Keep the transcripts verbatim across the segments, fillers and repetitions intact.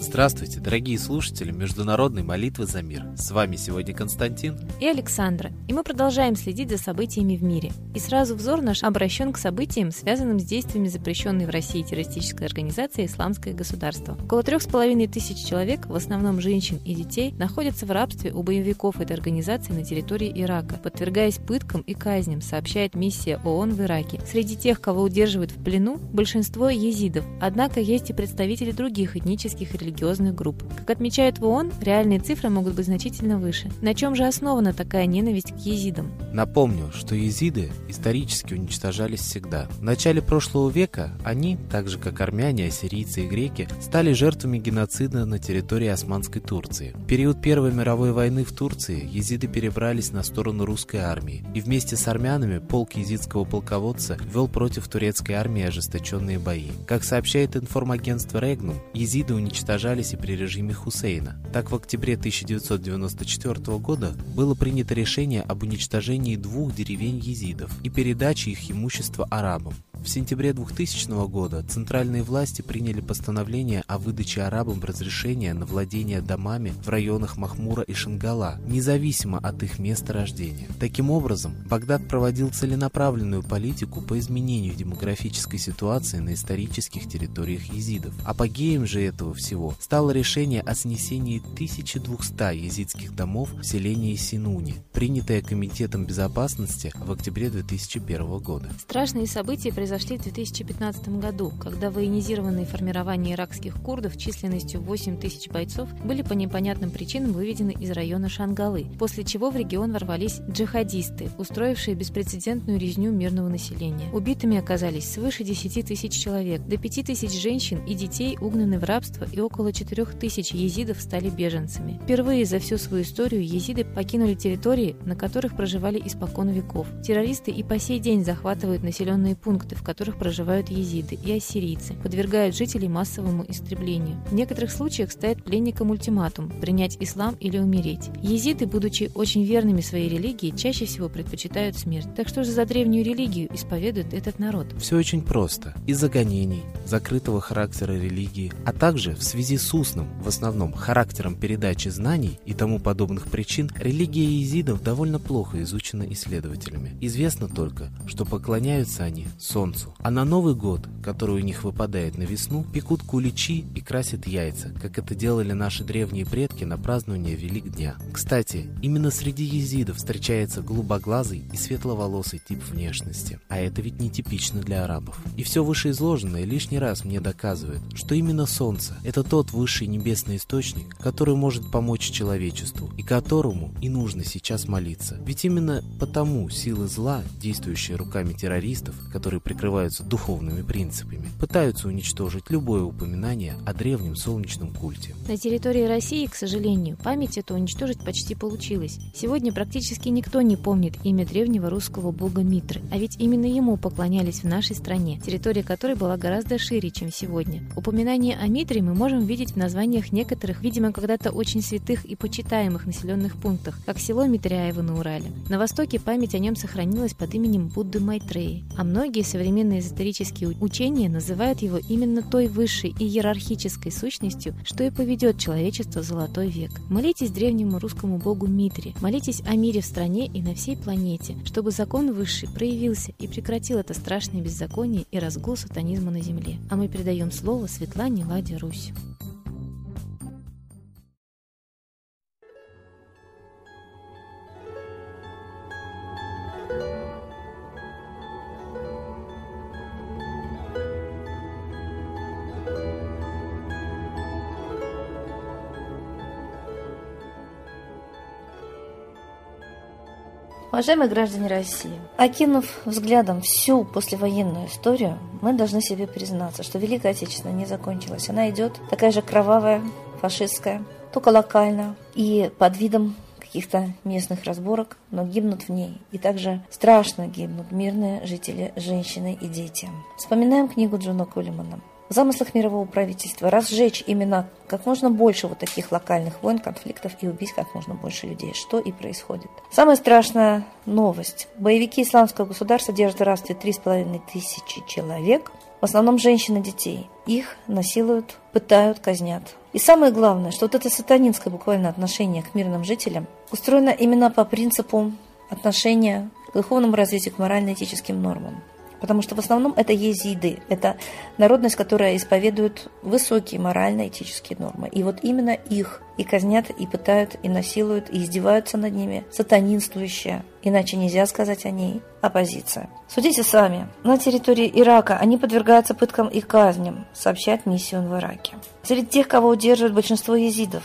Здравствуйте, дорогие слушатели Международной молитвы за мир. С вами сегодня Константин и Александра, и мы продолжаем следить за событиями в мире. И сразу взор наш обращен к событиям, связанным с действиями запрещенной в России террористической организации «Исламское государство». Около трех с половиной тысяч человек, в основном женщин и детей, находятся в рабстве у боевиков этой организации на территории Ирака, подвергаясь пыткам и казням, сообщает миссия ООН в Ираке. Среди тех, кого удерживают в плену, большинство езидов, однако есть и представители других этнических и религиозных групп. Как отмечают в ООН, реальные цифры могут быть значительно выше. На чем же основана такая ненависть к езидам? Напомню, что езиды исторически уничтожались всегда. В начале прошлого века они, так же как армяне, ассирийцы и греки, стали жертвами геноцида на территории Османской Турции. В период Первой мировой войны в Турции езиды перебрались на сторону русской армии, и вместе с армянами полк езидского полководца вел против турецкой армии ожесточенные бои. Как сообщает информагентство Regnum, езиды уничтожали и при режиме Хусейна. Так, в октябре тысяча девятьсот девяносто четвёртого года было принято решение об уничтожении двух деревень езидов и передаче их имущества арабам. В сентябре двухтысячного года центральные власти приняли постановление о выдаче арабам разрешения на владение домами в районах Махмура и Шангала, независимо от их места рождения. Таким образом, Багдад проводил целенаправленную политику по изменению демографической ситуации на исторических территориях езидов. Апогеем же этого всего стало решение о снесении тысячи двухсот езидских домов в селении Синуне, принятое Комитетом безопасности в октябре две тысячи первого года. Страшные события произошли произошли в две тысячи пятнадцатом году, когда военизированные формирования иракских курдов численностью восемь тысяч бойцов были по непонятным причинам выведены из района Шангалы, после чего в регион ворвались джихадисты, устроившие беспрецедентную резню мирного населения. Убитыми оказались свыше десяти тысяч человек, до пяти тысяч женщин и детей угнаны в рабство, и около четырёх тысяч езидов стали беженцами. Впервые за всю свою историю езиды покинули территории, на которых проживали испокон веков. Террористы и по сей день захватывают населенные пункты, в которых проживают езиды и ассирийцы, подвергают жителей массовому истреблению. В некоторых случаях ставят пленникам ультиматум – принять ислам или умереть. Езиды, будучи очень верными своей религии, чаще всего предпочитают смерть. Так что же за древнюю религию исповедует этот народ? Все очень просто. Из-за гонений, закрытого характера религии, а также в связи с устным, в основном, характером передачи знаний и тому подобных причин, религия езидов довольно плохо изучена исследователями. Известно только, что поклоняются они солнцу. А на Новый год, который у них выпадает на весну, пекут куличи и красят яйца, как это делали наши древние предки на празднование Великдня. Кстати, именно среди езидов встречается голубоглазый и светловолосый тип внешности. А это ведь нетипично для арабов. И все вышеизложенное лишний раз мне доказывает, что именно солнце – это тот высший небесный источник, который может помочь человечеству и которому и нужно сейчас молиться. Ведь именно потому силы зла, действующие руками террористов, которые прекрасно открываются духовными принципами, пытаются уничтожить любое упоминание о древнем солнечном культе. На территории России, к сожалению, память эту уничтожить почти получилось. Сегодня практически никто не помнит имя древнего русского бога Митры, а ведь именно ему поклонялись в нашей стране, территория которой была гораздо шире, чем сегодня. Упоминание о Митре мы можем видеть в названиях некоторых, видимо, когда-то очень святых и почитаемых населенных пунктах, как село Митряево на Урале. На Востоке память о нем сохранилась под именем Будды Майтреи, а многие современные Современные эзотерические учения называют его именно той высшей и иерархической сущностью, что и поведет человечество в золотой век. Молитесь древнему русскому богу Митре, молитесь о мире в стране и на всей планете, чтобы закон высший проявился и прекратил это страшное беззаконие и разгул сатанизма на земле. А мы передаем слово Светлане Ладе Русь. Уважаемые граждане России, окинув взглядом всю послевоенную историю, мы должны себе признаться, что Великая Отечественная не закончилась. Она идет такая же кровавая, фашистская, только локально и под видом каких-то местных разборок, но гибнут в ней. И также страшно гибнут мирные жители, женщины и дети. Вспоминаем книгу Джона Куллимана В замыслах мирового правительства разжечь именно как можно больше вот таких локальных войн, конфликтов и убить как можно больше людей, что и происходит. Самая страшная новость. Боевики Исламского государства держат в рабстве три с половиной тысячи человек, в основном женщин и детей. Их насилуют, пытают, казнят. И самое главное, что вот это сатанинское буквально отношение к мирным жителям устроено именно по принципу отношения к духовному развитию, к морально-этическим нормам. Потому что в основном это езиды, это народность, которая исповедует высокие морально-этические нормы. И вот именно их и казнят, и пытают, и насилуют, и издеваются над ними сатанинствующая, иначе нельзя сказать о ней, оппозиция. Судите сами. На территории Ирака они подвергаются пыткам и казням, сообщает миссион в Ираке. Среди тех, кого удерживают, большинство езидов.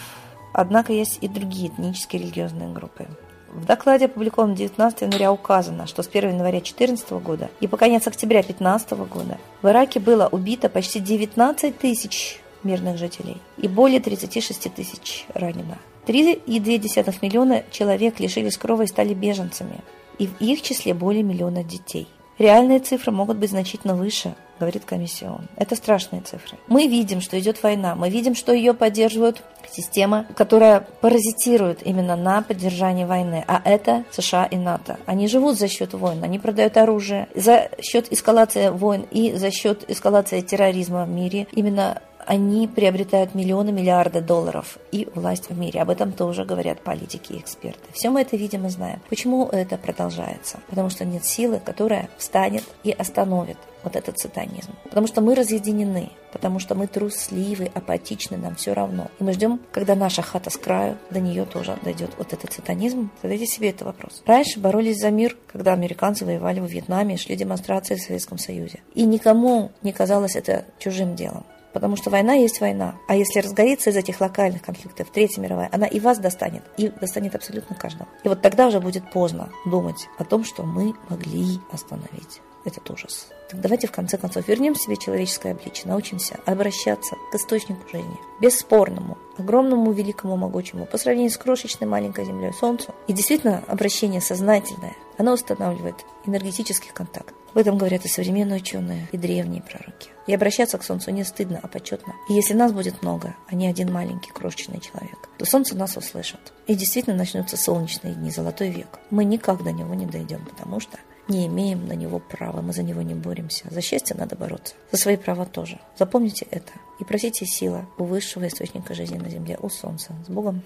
Однако есть и другие этнические религиозные группы. В докладе, опубликованном девятнадцатого января, указано, что с первого января две тысячи четырнадцатого года и по конец октября две тысячи пятнадцатого года в Ираке было убито почти девятнадцать тысяч мирных жителей и более тридцать шесть тысяч ранено. три целых две десятых миллиона человек лишились крови и стали беженцами, и в их числе более миллиона детей. Реальные цифры могут быть значительно выше, говорит комиссион. Это страшные цифры. Мы видим, что идет война, мы видим, что ее поддерживают система, которая паразитирует именно на поддержании войны, а это США и НАТО. Они живут за счет войн, они продают оружие, за счет эскалации войн и за счет эскалации терроризма в мире. Именно они приобретают миллионы, миллиарды долларов и власть в мире. Об этом тоже говорят политики и эксперты. Все мы это видим и знаем. Почему это продолжается? Потому что нет силы, которая встанет и остановит вот этот сатанизм. Потому что мы разъединены, потому что мы трусливы, апатичны, нам все равно. И мы ждем, когда наша хата с краю, до нее тоже дойдет вот этот сатанизм. Задайте себе этот вопрос. Раньше боролись за мир, когда американцы воевали во Вьетнаме и шли демонстрации в Советском Союзе. И никому не казалось это чужим делом. Потому что война есть война. А если разгорится из этих локальных конфликтов Третья мировая, она и вас достанет, и достанет абсолютно каждого. И вот тогда уже будет поздно думать о том, что мы могли остановить этот ужас. Так давайте в конце концов вернем себе человеческое обличие, научимся обращаться к источнику жизни, бесспорному, огромному, великому, могучему, по сравнению с крошечной маленькой землей, солнцу. И действительно обращение сознательное, оно устанавливает энергетический контакт. Об этом говорят и современные ученые, и древние пророки. И обращаться к солнцу не стыдно, а почетно. И если нас будет много, а не один маленький крошечный человек, то солнце нас услышит. И действительно начнутся солнечные дни, золотой век. Мы никак до него не дойдем, потому что не имеем на него права, мы за него не боремся. За счастье надо бороться, за свои права тоже. Запомните это и просите силы у высшего источника жизни на земле, у солнца. С Богом!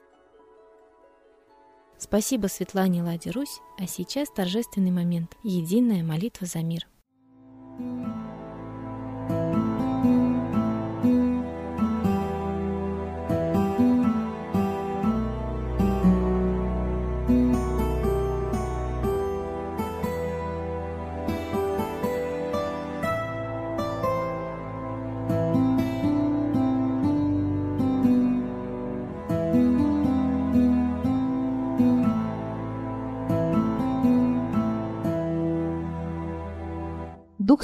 Спасибо Светлане Ладе Русь, а сейчас торжественный момент – единая молитва за мир. Дух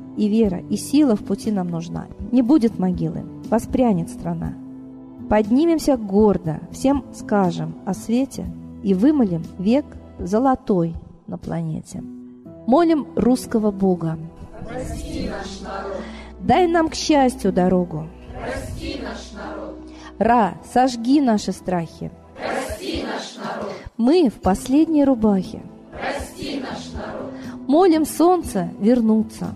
И вера, и сила в пути нам нужна. Не будет могилы, воспрянет страна. Поднимемся гордо, всем скажем о свете и вымолим век золотой на планете. Молим русского Бога. Прости наш народ. Дай нам к счастью дорогу. Прости наш народ. Ра, сожги наши страхи. Прости наш народ. Мы в последней рубахе. Прости наш народ. Молим солнце вернуться.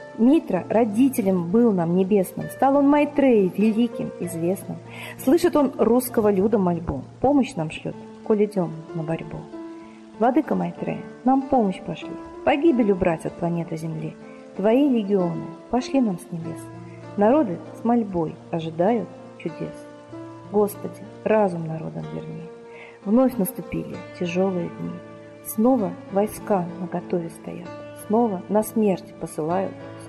Митра родителем был нам небесным, стал он Майтреей великим, известным. Слышит он русского люда мольбу, помощь нам шлет, коль идем на борьбу. Владыка Майтрея, нам помощь пошли, погибель убрать от планеты Земли. Твои легионы пошли нам с небес, народы с мольбой ожидают чудес. Господи, разум народам верни. Вновь наступили тяжелые дни. Снова войска наготове стоят, снова на смерть посылают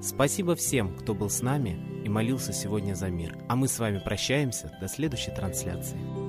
Спасибо всем, кто был с нами и молился сегодня за мир. А мы с вами прощаемся до следующей трансляции.